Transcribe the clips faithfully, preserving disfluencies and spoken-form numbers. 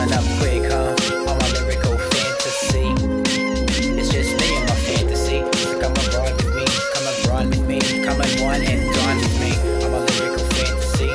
filling up quick, huh? All my lyrical fantasy. It's just me and my fantasy. So come abroad with me, come abroad with me, come at one and gone with me. I'm a lyrical fantasy.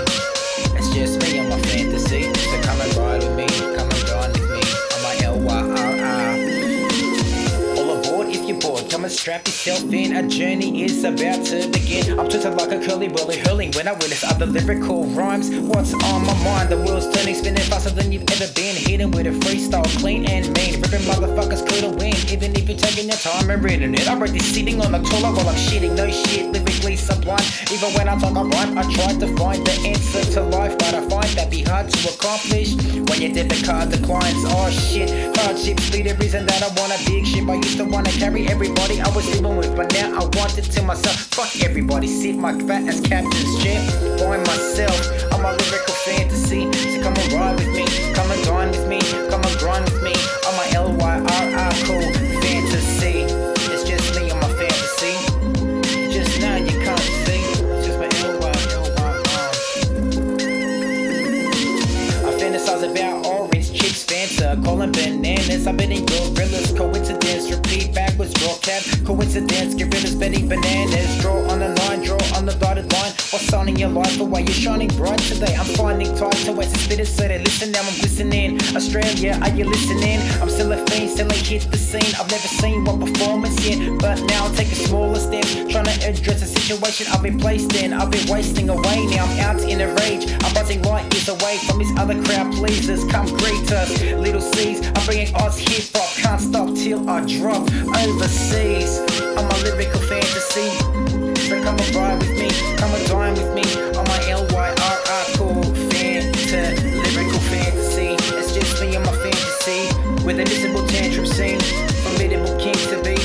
It's just me and my fantasy. So come abroad with me, come and gone with me. I'm a L Y R R. All aboard if you're bored, come and strap yourself in. Our journey is about to begin. I'm twisted like a curly whirly hurling when I witness other lyrical rhymes. What's on my mind? The wheels turning, spinning faster than you've ever been. Hitting with a freestyle, clean and mean. Ripping motherfuckers clear to win. Even if you're taking your time and reading it, I'm already sitting on the toilet while I'm shitting. No shit, lyrically sublime. Even when I talk, I rhyme. I tried to find the answer to life, but I find that be hard to accomplish when your debit card declines. Oh shit, hardships be the reason that I want a big ship. I used to want to carry everybody I was living with, but now I want it to myself. Fuck everybody, sit my fat as captain's chair by myself. I'm a lyrical fantasy, so come and ride with me, come and dine with me, come and grind with me. I'm a L Y R R cool fantasy. It's just me and my fantasy. Just now you can't see. It's just my L Y R R. I fantasize about orange chips, Fanta, calling bananas. I've been in gorillas, coincidence, repeat backwards, draw cab, coincidence, gorillas, betting bananas, draw on the line, draw on the dotted line. What's on in your life, the way you're shining bright today? I'm finding time to waste the spitters, so they listen, now I'm glistening. Australia, are you listening? I'm still a fiend, still I hit the scene. I've never seen one performance yet, but now I'll take a smaller step, trying to address the situation I've been placed in. I've been wasting away, now I'm out in a rage. I'm buzzing light years away from these other crowd pleasers. Come greet us, little C's, I'm bringing Oz hip hop. Can't stop till I drop overseas. I'm a lyrical fantasy. So come and ride with me, come and dine with me. I'm my L Y R R cool fanta, lyrical fantasy. It's just me and my fantasy. With a visible tantrum scene, formidable king to be.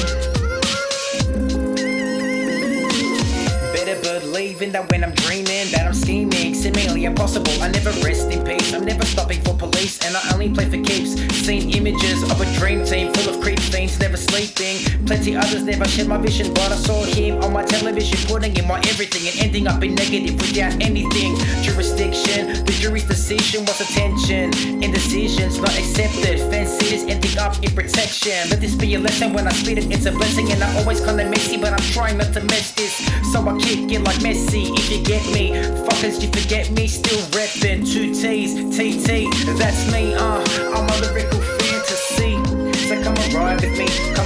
Better believe in that when I'm dreaming, that I'm scheming, seemingly impossible. I never rest in peace, I'm never stopping for police, and I only play for keeps. Seen images of a dream team full of creep fiends, never sleeping. Plenty others never shared my vision, but I saw him on my television, putting in my everything and ending up in negative without anything. Jurisdiction, the jury's decision was attention. Indecisions not accepted, fancies ending up in protection. Let this be a lesson when I spit it, it's a blessing. And I'm always kinda messy, but I'm trying not to mess this, so I kick it like Messi. If you get me, fuckers, you forget me. Still reppin' two T's, T T, that's me, uh I'm a lyrical fantasy. So come and ride with me.